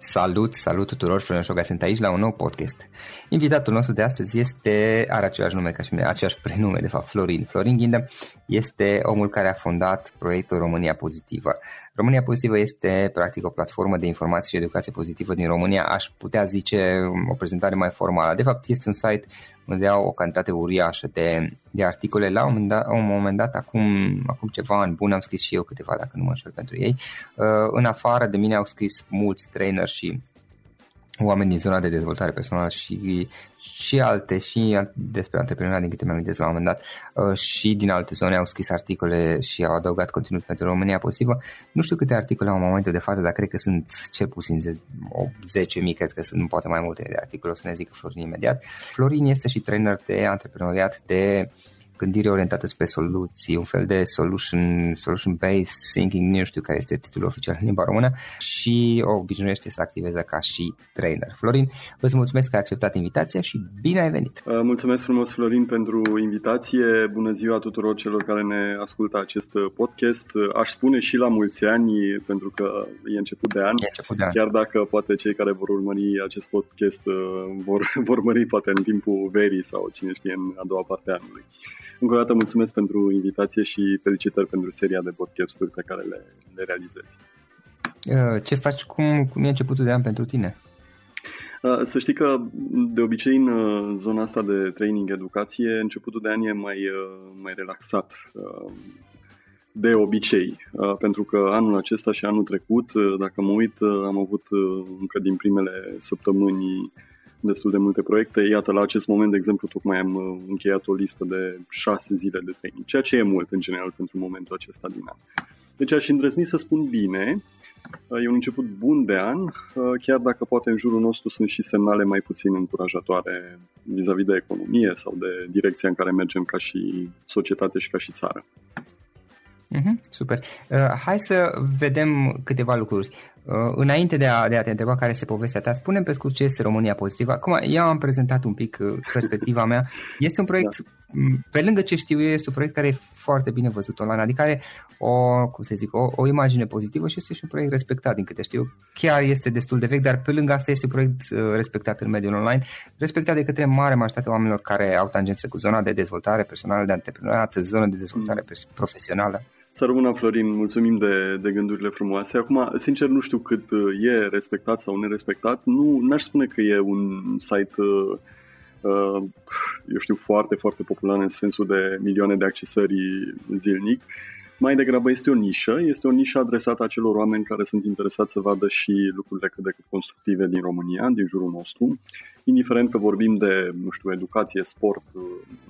Salut tuturor, Florin Șoga sunt aici la un nou podcast. Invitatul nostru de astăzi are același nume ca și mine, același prenume de fapt, Florin Ghinda, este omul care a fondat proiectul România Pozitivă. România Pozitivă este practic o platformă de informații și educație pozitivă din România, aș putea zice o prezentare mai formală. De fapt este un site unde au o cantitate uriașă de articole. La un moment dat, acum ceva ani bun, am scris și eu câteva, dacă nu mă înșel, pentru ei. În afară de mine au scris mulți traineri și oameni din zona de dezvoltare personală și alte, și despre antreprenoriat, din câte mi-am amintesc la un moment dat, și din alte zone au scris articole și au adăugat conținut pentru România Pozitivă. Nu știu câte articole au în momentul de față, dar cred că sunt cel puțin 10.000, cred că sunt poate mai multe de articole, o să ne zică Florin imediat. Florin este și trainer de antreprenoriat, de gândire orientată spre soluții, un fel de solution-based thinking, nu știu care este titlul oficial în limba română, și o obișnuiește să activeze ca și trainer. Florin, îți mulțumesc că ai acceptat invitația și bine ai venit! Mulțumesc frumos, Florin, pentru invitație. Bună ziua tuturor celor care ne ascultă acest podcast. Aș spune și la mulți ani, pentru că e început de an, chiar dacă poate cei care vor urmări acest podcast vor urmări poate în timpul verii sau cine știe în a doua parte a anului. Încă o dată mulțumesc pentru invitație și felicitări pentru seria de podcast-uri pe care le realizezi. Ce faci? Cum e începutul de an pentru tine? Să știi că de obicei în zona asta de training, educație, începutul de an e mai relaxat de obicei, pentru că anul acesta și anul trecut, dacă mă uit, am avut încă din primele săptămâni destul de multe proiecte. Iată, la acest moment, de exemplu, tocmai am încheiat o listă de 6 zile de training, ceea ce e mult în general pentru momentul acesta din an. Deci aș îndrăzni să spun bine, e un început bun de an, chiar dacă poate în jurul nostru sunt și semnale mai puțin încurajatoare vis-a-vis de economie sau de direcția în care mergem ca și societate și ca și țară. Super. Hai să vedem câteva lucruri. Înainte de a te întreba care este povestea ta, spune-mi pe scurt ce este România Pozitivă. Acum, eu am prezentat un pic perspectiva mea. Este un proiect, pe lângă ce știu eu, este un proiect care e foarte bine văzut online, adică are o imagine pozitivă și este și un proiect respectat, din câte știu. Chiar este destul de vechi, dar pe lângă asta este un proiect respectat în mediul online, respectat de către mare majoritatea oamenilor care au tangență cu zona de dezvoltare personală, de antreprenoriat, zona de dezvoltare profesională. Să rămână, Florin, mulțumim de gândurile frumoase. Acum, sincer, nu știu cât e respectat sau nerespectat. N-aș spune că e un site, eu știu, foarte, foarte popular în sensul de milioane de accesări zilnic. Mai degrabă este o nișă. Este o nișă adresată acelor oameni care sunt interesați să vadă și lucrurile cât de cât constructive din România, din jurul nostru. Indiferent că vorbim de, nu știu, educație, sport,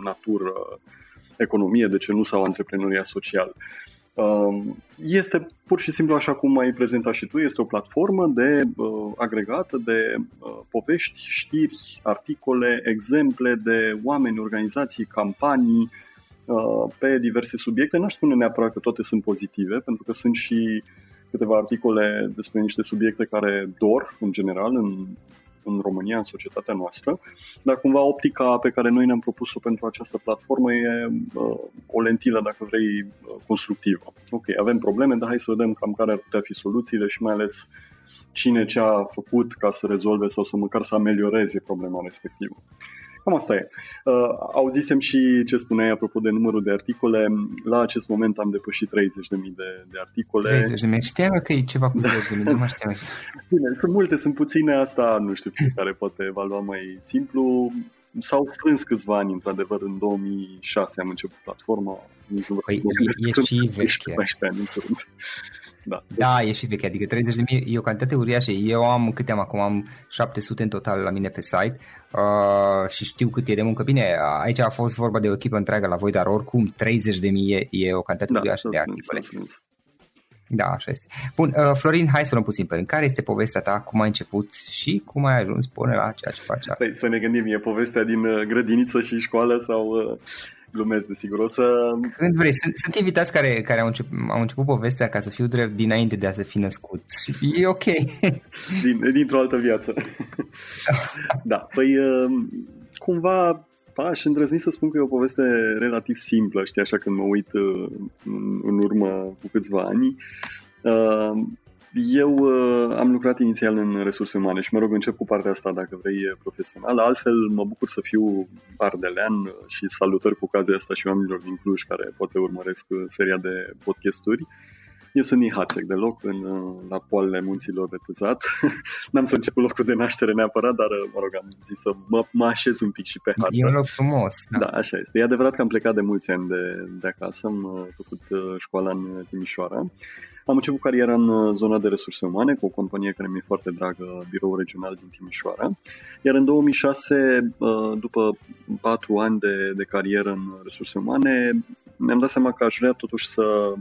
natură, economie, de ce nu, sau antreprenoria social. Este pur și simplu, așa cum ai prezentat și tu, este o platformă de agregată de povești, știri, articole, exemple de oameni, organizații, campanii pe diverse subiecte. N-aș spune neapărat că toate sunt pozitive, pentru că sunt și câteva articole despre niște subiecte care dor, în general, în România, în societatea noastră, dar cumva optica pe care noi ne-am propus-o pentru această platformă e o lentilă, dacă vrei, constructivă. Ok, avem probleme, dar hai să vedem cam care ar putea fi soluțiile și mai ales cine ce a făcut ca să rezolve sau să măcar să amelioreze problema respectivă. Cam asta e. Auzisem și ce spuneai apropo de numărul de articole. La acest moment am depășit 30.000 de articole. 30.000. Știam că e ceva cu 30.000, nu mă știam. Bine, sunt multe, sunt puține, asta nu știu care poate evalua mai simplu. S-au strâns câțiva ani, într-adevăr, în 2006 am început platforma. E și veche. Da, e și veche, adică 30.000 e o cantitate uriașă. Eu am, câte am acum, am 700 în total la mine pe site și știu cât e de muncă. Bine, aici a fost vorba de o echipă întreagă la voi, dar oricum 30.000 e o cantitate uriașă de articole. Da, așa este. Bun, Florin, hai să luăm puțin pe rând. Care este povestea ta, cum ai început și cum ai ajuns până la ceea ce faci asta? Să ne gândim, e povestea din grădiniță și școală sau... Glumesc, desigur, o să... Când vrei, sunt invitați care au început povestea, ca să fiu drept, dinainte de a se fi născut. E ok. Dintr-o altă viață. Da, păi cumva aș îndrăzni să spun că e o poveste relativ simplă, știi, așa când mă uit în urmă cu câțiva ani. Eu am lucrat inițial în resurse umane și, mă rog, încep cu partea asta, dacă vrei, profesională. Altfel, mă bucur să fiu ardelean și salutări cu ocazia asta și oamenilor din Cluj care poate urmăresc seria de podcasturi. Eu sunt Nihacec, de loc la poalele munților de Tuzat. N-am să încep cu locul de naștere neapărat, dar, mă rog, am zis să mă așez un pic și pe hartă. E un loc frumos. Da, așa este. E adevărat că am plecat de mulți ani de acasă, am făcut școala în Timișoara. Am început cariera în zona de resurse umane, cu o companie care mi-e foarte dragă, biroul regional din Timișoara. Iar în 2006, după 4 ani de carieră în resurse umane, mi-am dat seama că aș vrea totuși să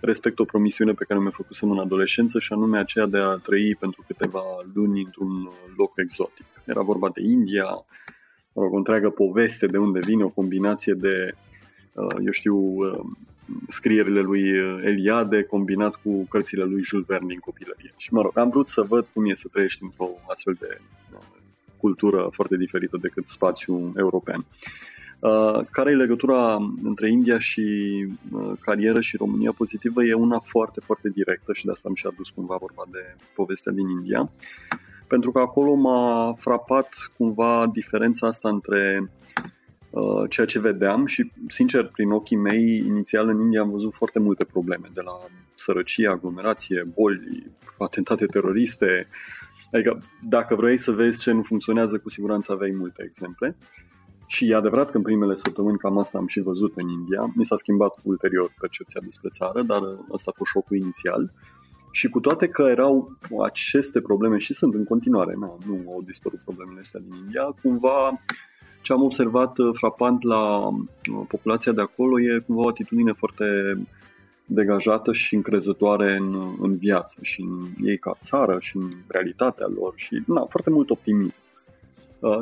respect o promisiune pe care mi-a făcut-o în adolescență, și anume aceea de a trăi pentru câteva luni într-un loc exotic. Era vorba de India, o întreagă poveste de unde vine, o combinație de eu știu, scrierile lui Eliade combinat cu cărțile lui Jules Verne din copilărie. Și mă rog, am vrut să văd cum e să trăiești într-o astfel de cultură foarte diferită decât spațiul european. Care e legătura între India și carieră și România pozitivă? E una foarte, foarte directă și de asta am și adus cumva vorba de povestea din India. Pentru că acolo m-a frapat cumva diferența asta între ceea ce vedeam și, sincer, prin ochii mei, inițial în India am văzut foarte multe probleme, de la sărăcie, aglomerație, boli, atentate teroriste. Adică dacă vrei să vezi ce nu funcționează, cu siguranță aveai multe exemple. Și e adevărat că în primele săptămâni cam asta am și văzut în India. Mi s-a schimbat ulterior percepția despre țară, dar ăsta a fost șocul inițial. Și cu toate că erau aceste probleme și sunt în continuare, nu au dispărut problemele astea din India, cumva ce am observat frapant la populația de acolo e cumva o atitudine foarte degajată și încrezătoare în viață și în ei ca țară și în realitatea lor și foarte mult optimism.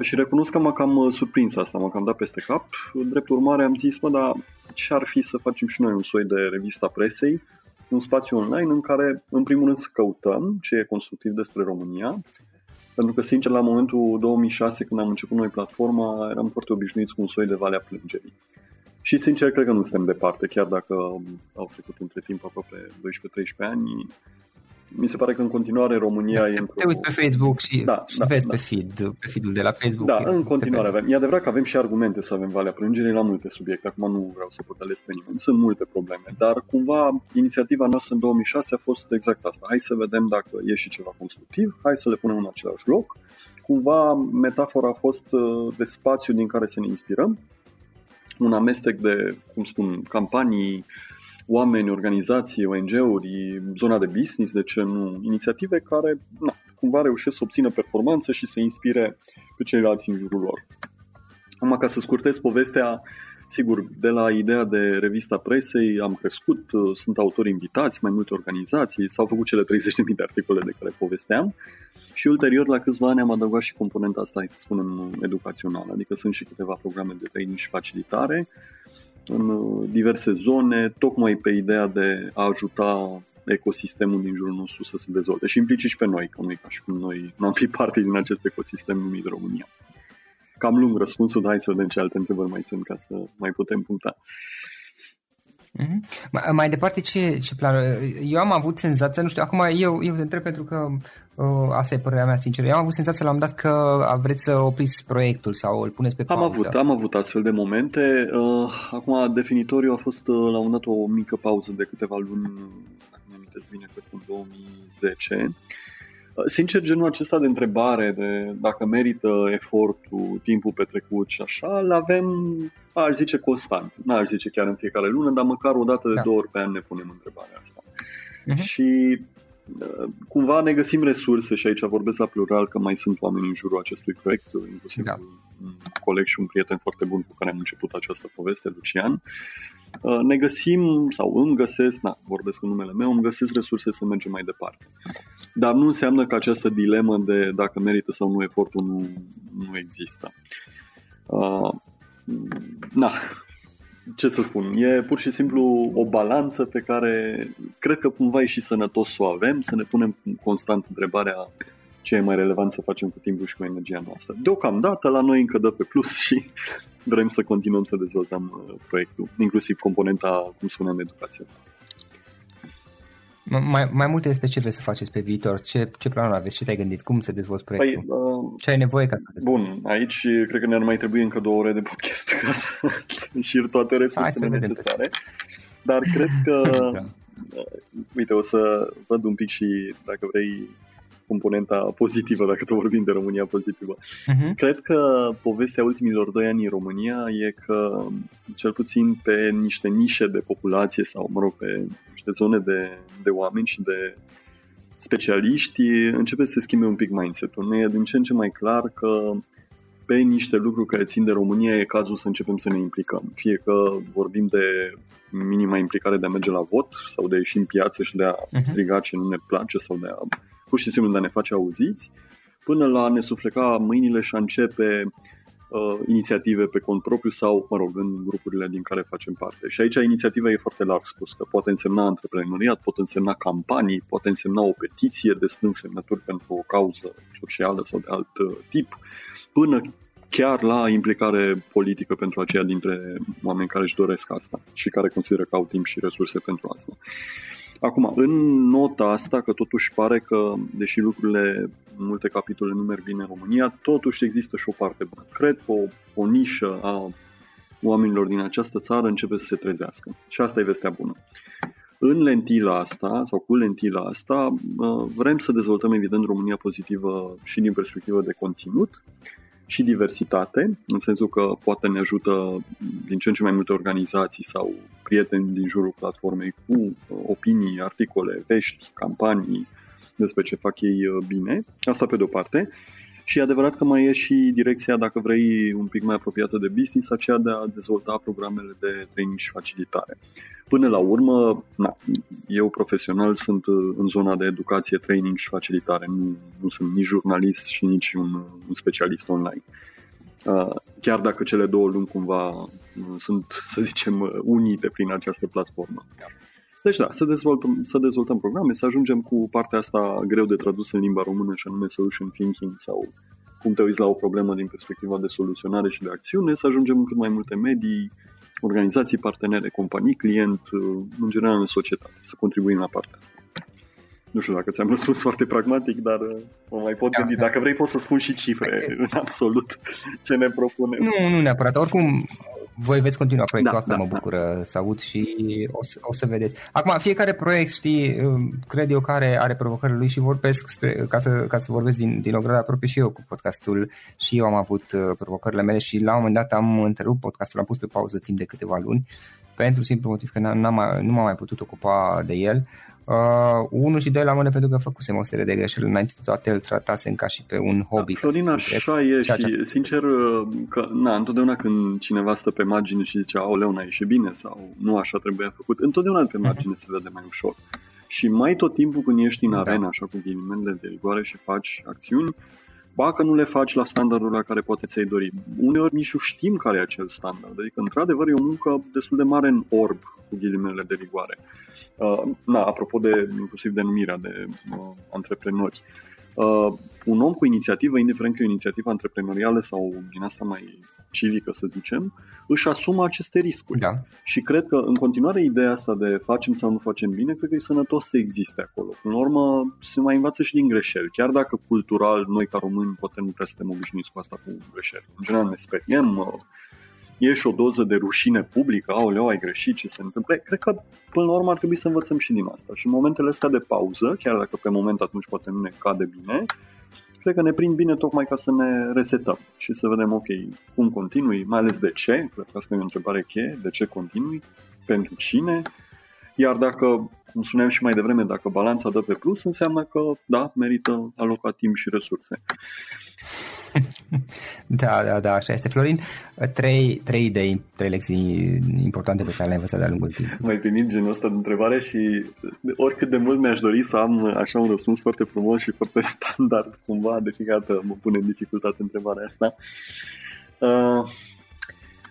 Și recunosc că m-a cam surprins asta, m-a cam dat peste cap. Drept urmare am zis, dar ce ar fi să facem și noi un soi de revista presei, un spațiu online în care, în primul rând, să căutăm ce e constructiv despre România, pentru că, sincer, la momentul 2006, când am început noi platforma, eram foarte obișnuiți cu un soi de Valea Plângerii. Și, sincer, cred că nu suntem departe, chiar dacă au trecut între timp aproape 12-13 ani, mi se pare că în continuare România e într-o... Te uiți pe Facebook și vezi pe feed, pe feed-ul de la Facebook. Da, în continuare avem. E adevărat că avem și argumente să avem Valea Plângerii la multe subiecte. Acum nu vreau să pătălesc pe nimeni, sunt multe probleme. Dar cumva inițiativa noastră în 2006 a fost exact asta. Hai să vedem dacă e și ceva constructiv, hai să le punem în același loc. Cumva metafora a fost de spațiu din care să ne inspirăm. Un amestec de, cum spun, campanii, oameni, organizații, ONG-uri, zona de business, de ce nu, inițiative care cumva reușesc să obțină performanță și să inspire pe ceilalți în jurul lor. Acum, ca să scurtez povestea, sigur, de la ideea de revista presei am crescut, sunt autori invitați, mai multe organizații, s-au făcut cele 30.000 de articole de care povesteam și ulterior, la câțiva ani, am adăugat și componenta asta, hai să spunem, educațională, adică sunt și câteva programe de training și facilitare, în diverse zone, tocmai pe ideea de a ajuta ecosistemul din jurul nostru să se dezvolte și implici și pe noi, că nu e ca și cum noi n-am fi parte din acest ecosistem numit România. Cam lung răspunsul, dar hai să vedem ce alte întrebări mai sunt ca să mai putem puncta. Mm-hmm. Mai departe, ce plan? Eu am avut senzația, nu știu, acum eu te întreb pentru că asta e părerea mea sinceră. Eu am avut senzația la un moment dat că vreți să opriți proiectul sau îl puneți pe pauză. Am avut astfel de momente. Acum, definitoriu a fost la un dat o mică pauză de câteva luni, dacă mi amintesc bine, cred că în 2010. Sincer, genul acesta de întrebare, de dacă merită efortul, timpul petrecut și așa, l-avem, aș zice, constant. N-aș zice chiar în fiecare lună, dar măcar o dată de două ori pe an ne punem întrebarea asta. Uh-huh. Și cumva ne găsim resurse și aici vorbesc la plural că mai sunt oameni în jurul acestui proiect, inclusiv un coleg și un prieten foarte bun cu care am început această poveste, Lucian. Ne găsim sau îmi găsesc, vorbesc în numele meu, îmi găsesc resurse să mergem mai departe. Dar nu înseamnă că această dilemă de dacă merită sau nu efortul nu există. Ce să spun, e pur și simplu o balanță pe care cred că cumva e și sănătos să o avem, să ne punem constant întrebarea ce e mai relevant să facem cu timpul și cu energia noastră. Deocamdată la noi încă dă pe plus și vrem să continuăm să dezvoltăm proiectul, inclusiv componenta, cum spuneam, educație. Mai multe despre ce vrei să faceți pe viitor, ce plan aveți, ce te-ai gândit, cum se dezvolți proiectul, ce ai nevoie ca să dezvolți? Bun, aici cred că ne-ar mai trebui încă 2 ore de podcast ca să înșir toate resursele necesare, dar cred că, uite, o să văd un pic și, dacă vrei, componenta pozitivă, dacă tot vorbim de România pozitivă. Uh-huh. Cred că povestea ultimilor 2 ani în România e că, cel puțin pe niște nișe de populație sau, pe niște zone de oameni și de specialiști, începe să se schimbe un pic mindset-ul. Ne e din ce în ce mai clar că pe niște lucruri care țin de România e cazul să începem să ne implicăm. Fie că vorbim de minima implicare de a merge la vot sau de a ieși în piață și de a striga ce nu ne place sau de a pur și simplu de a ne face auziți, până la ne sufleca mâinile și a începe inițiative pe cont propriu sau, mă rog, în grupurile din care facem parte. Și aici inițiativa e foarte larg spus, că poate însemna antreprenoriat, poate însemna campanii, poate însemna o petiție de strâns semnături pentru o cauză socială sau de alt tip, până chiar la implicare politică pentru aceia dintre oameni care își doresc asta și care consideră că au timp și resurse pentru asta. Acum, în nota asta, că totuși pare că, deși lucrurile în multe capitole nu merg bine în România, totuși există și o parte bună. Cred că o nișă a oamenilor din această țară începe să se trezească. Și asta e vestea bună. În lentila asta, sau cu lentila asta, vrem să dezvoltăm, evident, România Pozitivă și din perspectivă de conținut și diversitate, în sensul că poate ne ajută din ce în ce mai multe organizații sau prieteni din jurul platformei cu opinii, articole, vești, campanii despre ce fac ei bine. Asta pe de-o parte. Și e adevărat că mai e și direcția, dacă vrei, un pic mai apropiată de business, aceea de a dezvolta programele de training și facilitare. Până la urmă, eu profesional sunt în zona de educație, training și facilitare. Nu sunt nici jurnalist și nici un specialist online. Chiar dacă cele două lumi cumva sunt, să zicem, unite prin această platformă. Deci da, să dezvoltăm programe, să ajungem cu partea asta greu de tradus în limba română, și anume solution thinking sau cum te uiți la o problemă din perspectiva de soluționare și de acțiune, să ajungem în cât mai multe medii, organizații, partenere, companii, client, în general în societate, să contribuim la partea asta. Nu știu dacă ți-am răspuns foarte pragmatic, dar mă mai pot gândi. Dacă vrei pot să spun și cifre în absolut ce ne propunem. Nu neapărat, oricum... Voi veți continua proiectul asta, mă bucură să aud și o să vedeți. Acum, fiecare proiect, știi, cred eu că are provocările lui și vorbesc, ca să vorbesc din o grădă aproape și eu cu podcastul, și eu am avut provocările mele și la un moment dat am întrerupt podcastul, am pus pe pauză timp de câteva luni, pentru simplu motiv că nu m-am mai putut ocupa de el. 1 și 2 la mână, pentru că făcusem o serie de greșeli înainte de toate, îl tratasem ca și pe un hobby. Florin, așa e și sincer că întotdeauna când cineva stă pe margine și zice aoleu, n-a ieșit bine sau nu așa trebuia făcut, întotdeauna pe margine se vede mai ușor. Și mai tot timpul când ești în arenă, așa cu ghilimelele de rigoare, și faci acțiuni, ba că nu le faci la standardul la care poate ți-ai dori. Uneori nici nu știm care e acel standard. Adică, într-adevăr, e o muncă destul de mare în orb, cu ghilimele de rigoare. Apropo de, inclusiv, denumirea de antreprenori. Un om cu inițiativă, indiferent că e o inițiativă antreprenorială sau din asta mai civică, să zicem, își asumă aceste riscuri. Da. Și cred că, în continuare, ideea asta de facem sau nu facem bine, cred că e sănătos să existe acolo. În urmă, se mai învață și din greșeli. Chiar dacă, cultural, noi ca români, poate nu prea suntem obișnuiți cu asta, cu greșeli. În general, ne speriem, e și o doză de rușine publică, aoleu, ai greșit, ce se întâmplă. Cred că, până la urmă, ar trebui să învățăm și din asta. Și în momentele astea de pauză, chiar dacă pe moment atunci poate nu ne cade bine, cred că ne prind bine tocmai ca să ne resetăm și să vedem, ok, cum continui, mai ales de ce, cred că asta e o întrebare cheie, de ce continui, pentru cine, iar dacă, cum spuneam și mai devreme, dacă balanța dă pe plus, înseamnă că, da, merită alocat timp și resurse. Da, așa este, Florin. Trei idei, trei lecții importante pe care le-ai învățat de-a lungul timp. Mai primit genul ăsta de întrebare și oricât de mult mi-aș dori să am așa un răspuns foarte frumos și foarte standard, cumva, de fiecare dată mă pune în dificultate întrebarea asta.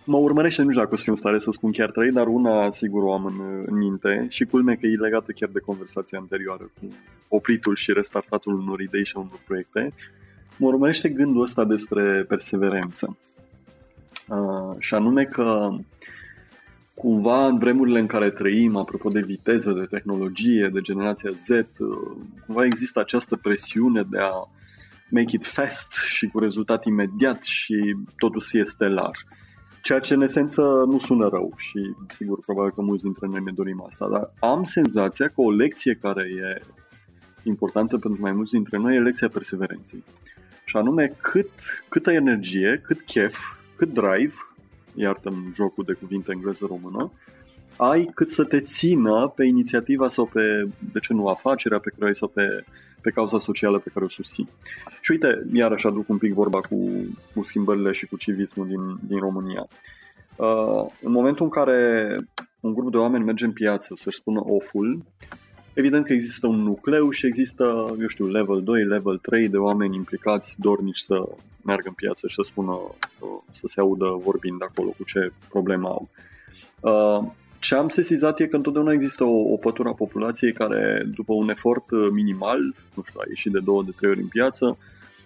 Mă urmărește, nu știu dacă o să fiu în stare să spun chiar trei, dar una sigur o am în minte și culmea că e legată chiar de conversația anterioară cu opritul și restartatul unor idei și a unor proiecte. Mă urmărește gândul ăsta despre perseverență. Și anume că cumva în vremurile în care trăim, apropo de viteză, de tehnologie, de generația Z, cumva există această presiune de a make it fast și cu rezultat imediat și totul să fie stelar. Ceea ce în esență nu sună rău și sigur probabil că mulți dintre noi ne dorim asta, dar am senzația că o lecție care e importantă pentru mai mulți dintre noi e lecția perseverenței. Și anume câtă energie, cât chef, cât drive, iartă-mi jocul de cuvinte engleză-română, ai cât să te țină pe inițiativa sau pe, de ce nu, afacerea pe care ai sau pe cauza socială pe care o susții. Și uite, iarăși aduc un pic vorba cu schimbările și cu civismul din România. În momentul în care un grup de oameni merge în piață să-și spună oful, Evident că există un nucleu și există, eu știu, level 2, level 3 de oameni implicați, dornici să meargă în piață și să spună, să se audă vorbind acolo cu ce probleme au. Ce am sesizat e că întotdeauna există o pătură a populației care, după un efort minimal, nu știu, a ieșit de 2-3 ori în piață,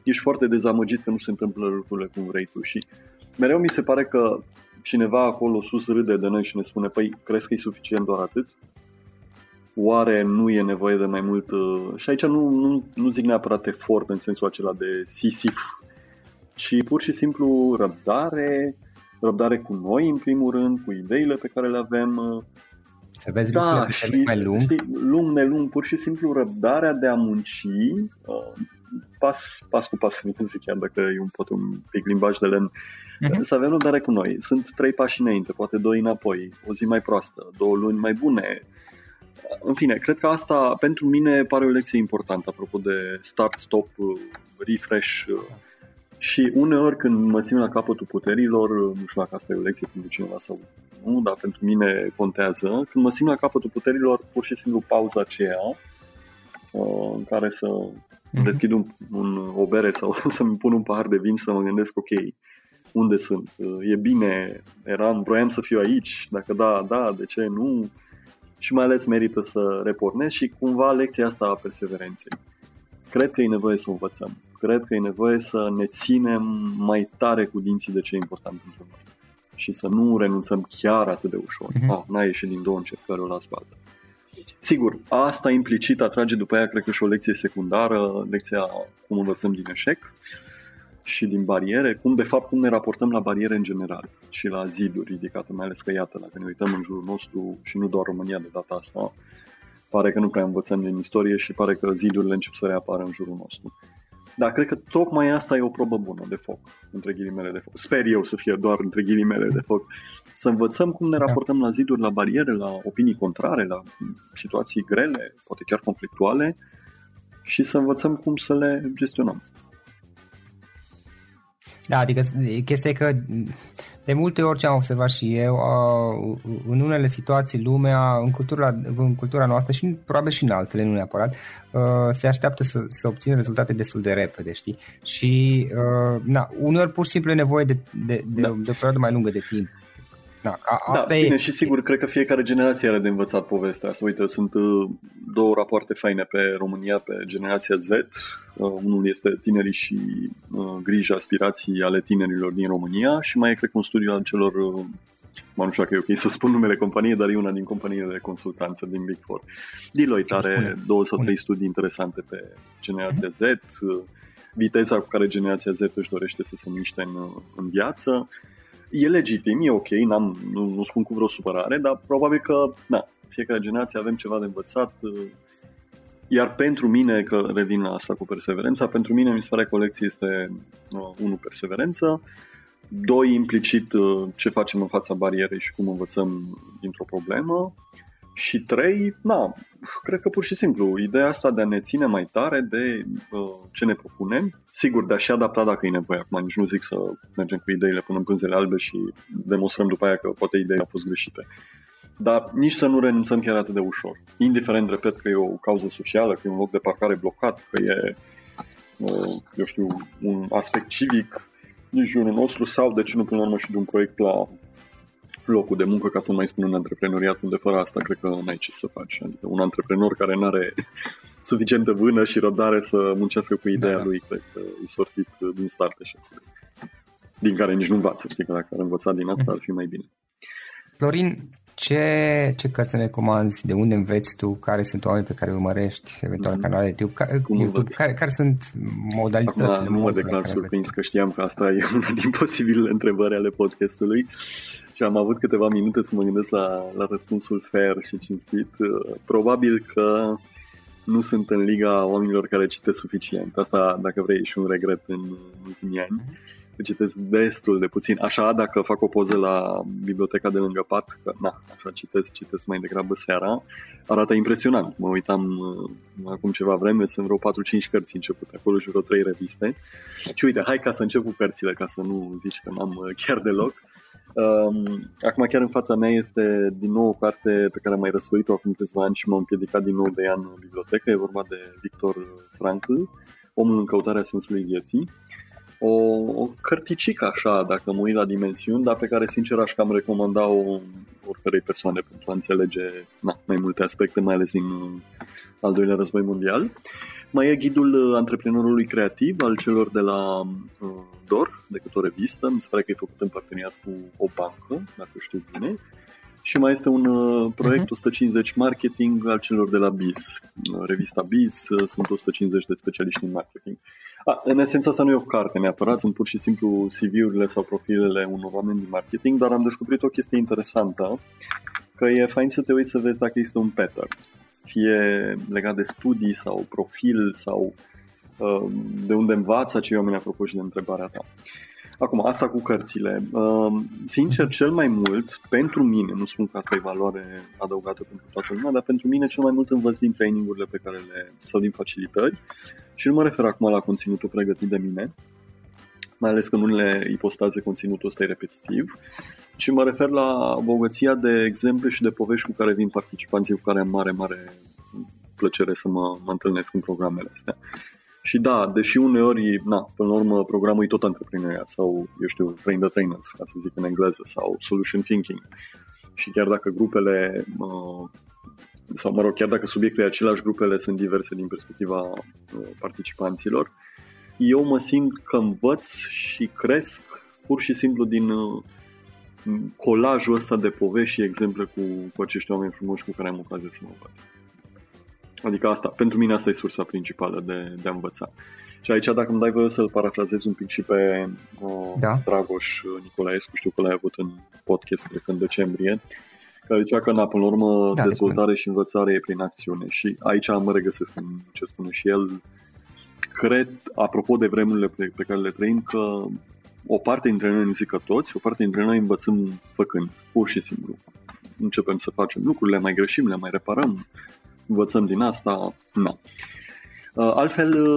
ești foarte dezamăgit că nu se întâmplă lucrurile cum vrei tu și mereu mi se pare că cineva acolo sus râde de noi și ne spune, păi, crezi că e suficient doar atât? Oare nu e nevoie de mai mult? Și aici nu zic neapărat efort în sensul acela de sisif, ci pur și simplu răbdare cu noi, în primul rând, cu ideile pe care le avem. Să vezi lucrurile și, mai lung. Știi, lung, pur și simplu răbdarea de a munci, pas cu pas, nu zic chiar dacă e un pic limbaj de lemn, să avem răbdare cu noi. Sunt 3 pași înainte, poate 2 înapoi, o zi mai proastă, 2 luni mai bune. În fine, cred că asta pentru mine pare o lecție importantă, apropo de start, stop, refresh. Și uneori când mă simt la capătul puterilor, nu știu dacă asta e o lecție pentru cineva sau nu, dar pentru mine contează, când mă simt la capătul puterilor, pur și simplu pauza aceea în care să deschid o bere sau să-mi pun un pahar de vin și să mă gândesc, ok, unde sunt? E bine, vroiam să fiu aici, dacă da, de ce nu? Și mai ales merită să repornesc și cumva lecția asta a perseverenței. Cred că e nevoie să o învățăm. Cred că e nevoie să ne ținem mai tare cu dinții de ce e important pentru noi și să nu renunțăm chiar atât de ușor. N-ai ieșit din 2 încercări la spate. Sigur, asta implicit atrage după aia, cred că și o lecție secundară, lecția cum învățăm din eșec și din bariere, cum ne raportăm la bariere în general și la ziduri ridicate, mai ales că iată, dacă ne uităm în jurul nostru și nu doar România de data asta, pare că nu prea învățăm din istorie și pare că zidurile încep să reapară în jurul nostru. Dar cred că tocmai asta e o probă bună de foc, între ghilimele de foc. Sper eu să fie doar între ghilimele de foc. Să învățăm cum ne raportăm la ziduri, la bariere, la opinii contrare, la situații grele, poate chiar conflictuale, și să învățăm cum să le gestionăm. Da, adică chestia e că de multe ori ce am observat și eu, în unele situații lumea, în cultura noastră și probabil și în altele, nu neapărat, se așteaptă să obțină rezultate destul de repede, știi? Și uneori pur și simplu e nevoie de o perioadă mai lungă de timp. Bine, și sigur, cred că fiecare generație are de învățat povestea asta. Uite, sunt 2 rapoarte faine pe România, pe generația Z. Unul este tinerii și grija, aspirații ale tinerilor din România și mai e, cred că, un studiu al celor, nu știu dacă e ok să spun numele companiei, dar e una din companiile de consultanță din Big Four. Deloitte are 2 sau 3 studii interesante pe generația Z, viteza cu care generația Z își dorește să se miște în viață. E legitim, e ok, nu spun cu vreo supărare, dar probabil că fiecare generație avem ceva de învățat. Iar pentru mine, că revin la asta cu perseverența, pentru mine mi se pare că o lecție este 1. Perseverență, 2. implicit ce facem în fața barierei și cum învățăm dintr-o problemă și 3. Cred că pur și simplu ideea asta de a ne ține mai tare de ce ne propunem, sigur, de a și adapta dacă e nevoie. Acum nici nu zic să mergem cu ideile până în pânzele albe și demonstrăm după aia că poate ideile au fost greșite, dar nici să nu renunțăm chiar atât de ușor, indiferent, repet, că e o cauză socială, că e un loc de parcare blocat, că e un aspect civic din jurul nostru sau, de ce nu, până la urmă și de un proiect la locul de muncă, ca să mai spun, un antreprenoriat, unde fără asta cred că n-ai ce să faci. Adică un antreprenor care n-are suficientă vână și răbdare să muncească cu ideea lui, cred că e sortit din start, așa, din care nici nu învață. Știi că dacă ar învăța din asta, ar fi mai bine. Florin, ce cărți ne recomanzi? De unde înveți tu? Care sunt oamenii pe care îi urmărești? Eventual canale de YouTube? Care sunt modalitățile? Acum nu mă declar surprins, că știam că asta e una din posibilele întrebări ale podcastului. Și am avut câteva minute să mă gândesc la răspunsul fair și cinstit. Probabil că nu sunt în liga oamenilor care citesc suficient. Asta, dacă vrei, e și un regret în ultimii ani. Citesc destul de puțin. Așa, dacă fac o poză la biblioteca de lângă pat, că așa citesc mai degrabă seara, arată impresionant. Mă uitam acum ceva vreme, sunt vreo 4-5 cărți începute acolo și vreo 3 reviste. Și uite, hai ca să încep cu cărțile, ca să nu zici că n-am chiar deloc. Acum chiar în fața mea este din nou o carte pe care am mai răsfoit-o acum câțiva ani și m-am împiedicat din nou de ea în bibliotecă. E vorba de Victor Frankl, Omul în căutarea sensului vieții. O cărticică așa, dacă mă uit la dimensiuni, dar pe care sincer aș cam recomanda-o oricărei persoane pentru a înțelege mai multe aspecte, mai ales din al doilea război mondial. Mai e Ghidul Antreprenorului Creativ al celor de la DOR, decât o revistă. Mi se pare că e făcut în parteneriat cu o bancă, dacă știu bine. Și mai este un proiect 150 marketing al celor de la BIS. Revista BIS, sunt 150 de specialiști în marketing. În esența asta nu e o carte neapărat, sunt pur și simplu CV-urile sau profilele unor oameni din marketing, dar am descoperit o chestie interesantă, că e fain să te uiți să vezi dacă există un pattern, fie legat de studii sau profil sau de unde învață cei oameni, apropo și de întrebarea ta. Acum, asta cu cărțile. Sincer, cel mai mult, pentru mine, nu spun că asta e valoare adăugată pentru toată lumea, dar pentru mine cel mai mult învăț din trainingurile pe care le, sau din facilitări, și nu mă refer acum la conținutul pregătit de mine, mai ales că în unele ipostaze conținutul ăsta e repetitiv, ci mă refer la bogăția de exemple și de povești cu care vin participanții, cu care am mare plăcere să mă întâlnesc în programele astea. Și da, deși uneori, până la urmă, programul e tot antreprenoriat sau, train the trainers, ca să zic în engleză, sau solution thinking. Și chiar dacă grupele, sau chiar dacă subiectul e același, grupele sunt diverse din perspectiva participanților, eu mă simt că învăț și cresc pur și simplu din colajul ăsta de povești și exemple cu acești oameni frumoși cu care am ocazia să mă văd. Adică asta, pentru mine asta e sursa principală de a învăța. Și aici, dacă îmi dai voie să-l parafrazez un pic și pe Dragoș Nicolaescu, știu că l-ai avut în podcast, cred că în decembrie, care zicea că, până la urmă, dezvoltare și învățare e prin acțiune. Și aici mă regăsesc în ce spune și el. Cred, apropo de vremurile pe care le trăim, că o parte dintre noi, nu zic că toți, o parte dintre noi învățăm făcând, pur și simplu. Începem să facem lucruri, le mai greșim, le mai reparăm. Învățăm din asta, altfel,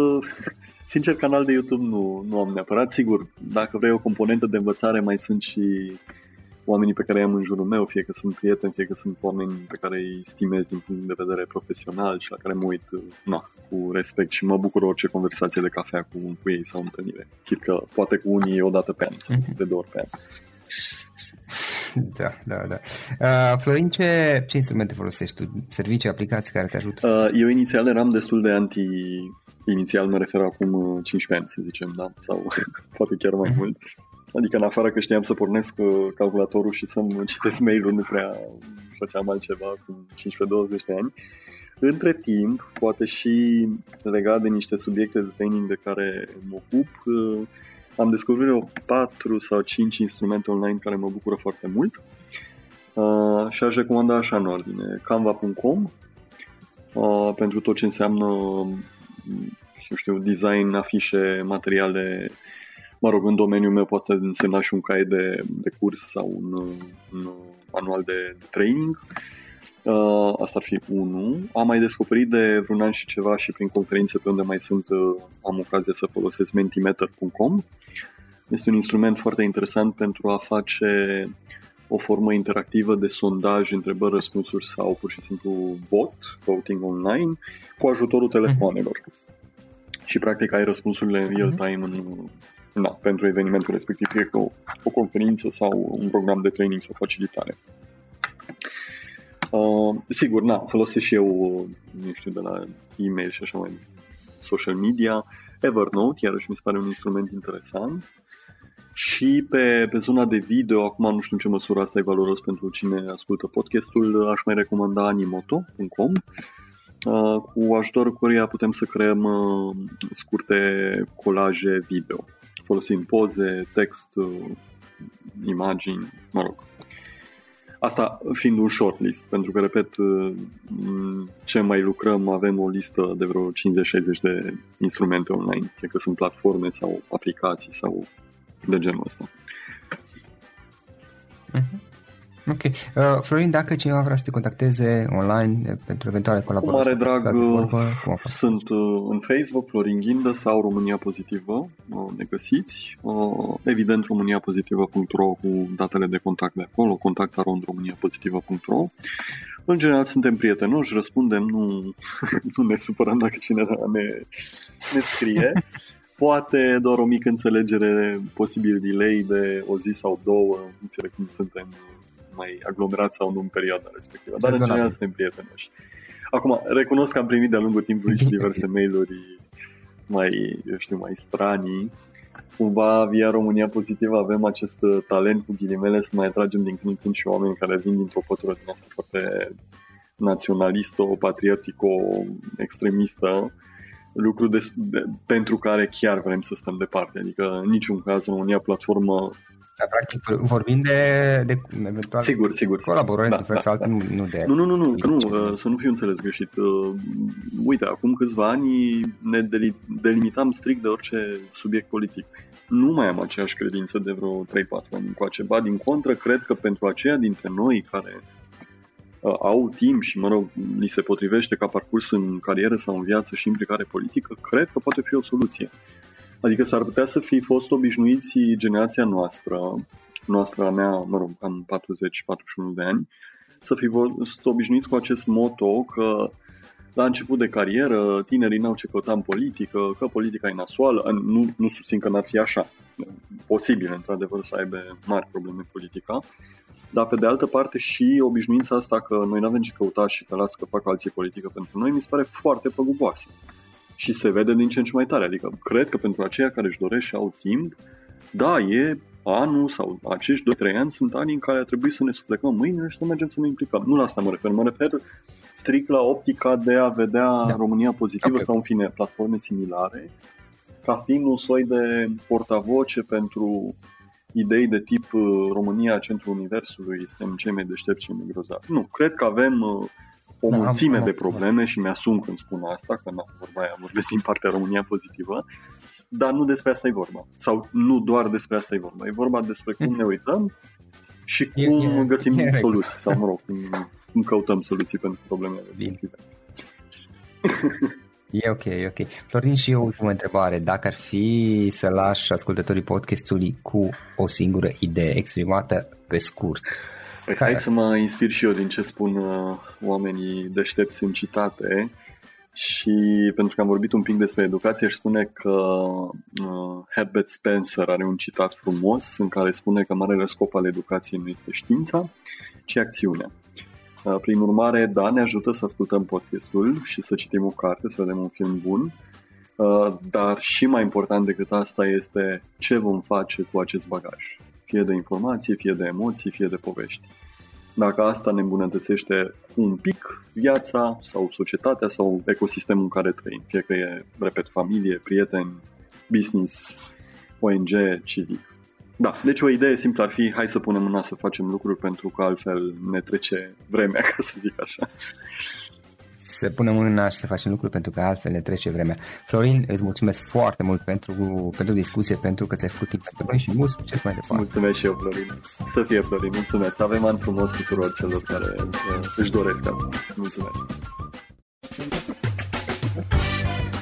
sincer, canal de YouTube nu am neapărat. Sigur, dacă vrei o componentă de învățare, mai sunt și oamenii pe care i-am în jurul meu, fie că sunt prieteni, fie că sunt oameni pe care îi stimez din punct de vedere profesional și la care mă uit cu respect și mă bucur orice conversație de cafea cu ei sau întâlnire. Chit că poate cu unii o dată pe an sau de 2 ori pe an. Da. Florin, ce instrumente folosești tu? Servicii, aplicații care te ajută? Eu inițial eram destul de anti-inițial, mă refer acum 15 ani, să zicem, da? Sau poate chiar mai mult. Adică în afară că știam să pornesc calculatorul și să-mi citesc mail-ul, nu prea făceam altceva cu 15-20 de ani. Între timp, poate și legat de niște subiecte de training de care mă ocup, am descoperit 4 sau 5 instrumente online care mă bucură foarte mult și aș recomanda așa în ordine. Canva.com pentru tot ce înseamnă design, afișe, materiale. În domeniul meu poate însemna și un caiet de curs sau un manual de training. Asta ar fi unul. Am mai descoperit de vreun an și ceva și prin conferințe pe unde mai sunt, am ocazia să folosesc Mentimeter.com. Este un instrument foarte interesant pentru a face o formă interactivă de sondaj, întrebări, răspunsuri sau pur și simplu voting online cu ajutorul telefonelor. Și practic ai răspunsurile în real time pentru evenimentul respectiv, fie că o conferință sau un program de training sau facilitare. Sigur, folosesc și eu, de la e-mail și așa mai social media, Evernote, iarăși mi se pare un instrument interesant. Și pe zona de video, acum nu știu în ce măsură asta e valoros pentru cine ascultă podcastul, aș mai recomanda Animoto.com, cu ajutorul căruia putem să creăm scurte colaje video, folosind poze, text, imagini, Asta fiind un shortlist, pentru că, repet, ce mai lucrăm, avem o listă de vreo 50-60 de instrumente online, cred că sunt platforme sau aplicații sau de genul ăsta. Ok. Florin, dacă cineva vrea să te contacteze online pentru eventuale colaborări, cu mare drag, sunt în Facebook, Florin Ghinda sau România Pozitivă, ne găsiți. Evident, romaniapozitivă.ro cu datele de contact de acolo, contact@romaniapozitivă.ro. În general suntem prietenoși, răspundem, nu ne supărăm dacă cineva ne scrie. Poate doar o mică înțelegere, posibil delay de o zi sau două, înțeleg cum suntem mai aglomerați sau nu în perioada respectivă, dar în general suntem prietenoși. Acum, recunosc că am primit de-a lungul timpului și diverse mail-uri mai stranii. Cumva, via România Pozitivă avem acest talent, cu ghilimele, să mai atragem din când în când și oameni care vin dintr-o pătură din asta foarte naționalistă, patriotică, extremistă, lucru pentru care chiar vrem să stăm departe. Adică, în niciun caz, România platformă. Dar, practic, vorbim de eventual sigur, colaborări, da, diferite, da, alte, da. Nu de... Nu, să nu fiu înțeles greșit. Uite, acum câțiva ani ne delimitam strict de orice subiect politic. Nu mai am aceeași credință de vreo 3-4 ani încoace. Ba, din contră, cred că pentru aceia dintre noi care au timp și, mă rog, li se potrivește ca parcurs în carieră sau în viață și implicare politică, cred că poate fi o soluție. Adică s-ar putea să fi fost obișnuiți generația noastră, a mea, mă rog, am 40-41 de ani, să fi fost obișnuiți cu acest motto că la început de carieră tinerii n-au ce căuta în politică, că politica e nasoală. Nu susțin că n-ar fi așa. Posibil, într-adevăr, să aibă mari probleme politica. Dar, pe de altă parte, și obișnuința asta că noi n-avem ce căuta și că las că fac alții politică pentru noi, mi se pare foarte păguboasă. Și se vede din ce în ce mai tare. Adică, cred că pentru aceia care își doresc și au timp, da, e anul sau acești 2-3 ani sunt anii în care ar trebui să ne suplecăm mâinile și să mergem să ne implicăm. Nu la asta mă refer. Mă refer strict la optica de a vedea România Pozitivă, okay, sau, în fine, platforme similare, ca fiind un soi de portavoce pentru idei de tip România, centrul universului, suntem cei mai deștepți, cei mai grozavi. Nu, cred că avem o mulțime de probleme și mi-asum când spun asta, că n-am vorba aia, vorbesc din partea România Pozitivă, dar nu despre asta e vorba. Sau nu doar despre asta e vorba. E vorba despre cum ne uităm și cum găsim soluții. Sau, mă rog, cum căutăm soluții pentru problemele respective. E ok. Florin, și eu o întrebare. Dacă ar fi să lași ascultătorii podcastului cu o singură idee exprimată pe scurt, hai să mă inspir și eu din ce spun oamenii deștepți în citate, și pentru că am vorbit un pic despre educație, și spune că Herbert Spencer are un citat frumos în care spune că marele scop al educației nu este știința, ci acțiunea. Prin urmare, da, ne ajută să ascultăm podcastul și să citim o carte, să vedem un film bun, dar și mai important decât asta este ce vom face cu acest bagaj. Fie de informații, fie de emoții, fie de povești. Dacă asta ne îmbunătățește un pic viața sau societatea sau ecosistemul în care trăim, fie că e, repet, familie, prieteni, business, ONG, civic. Da, deci o idee simplă ar fi: hai să punem mâna să facem lucruri, pentru că altfel ne trece vremea, ca să zic așa. Să punem mâna și să facem lucruri, pentru că altfel ne trece vremea. Florin, îți mulțumesc foarte mult pentru discuție, pentru că ți-ai făcut timp pentru noi, și mult succes mai departe. Mulțumesc și eu, Florin. Să fie, Florin, mulțumesc. Avem an frumos tuturor celor care își doresc asta. Mulțumesc.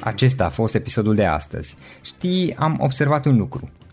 Acesta a fost episodul de astăzi. Știi, am observat un lucru.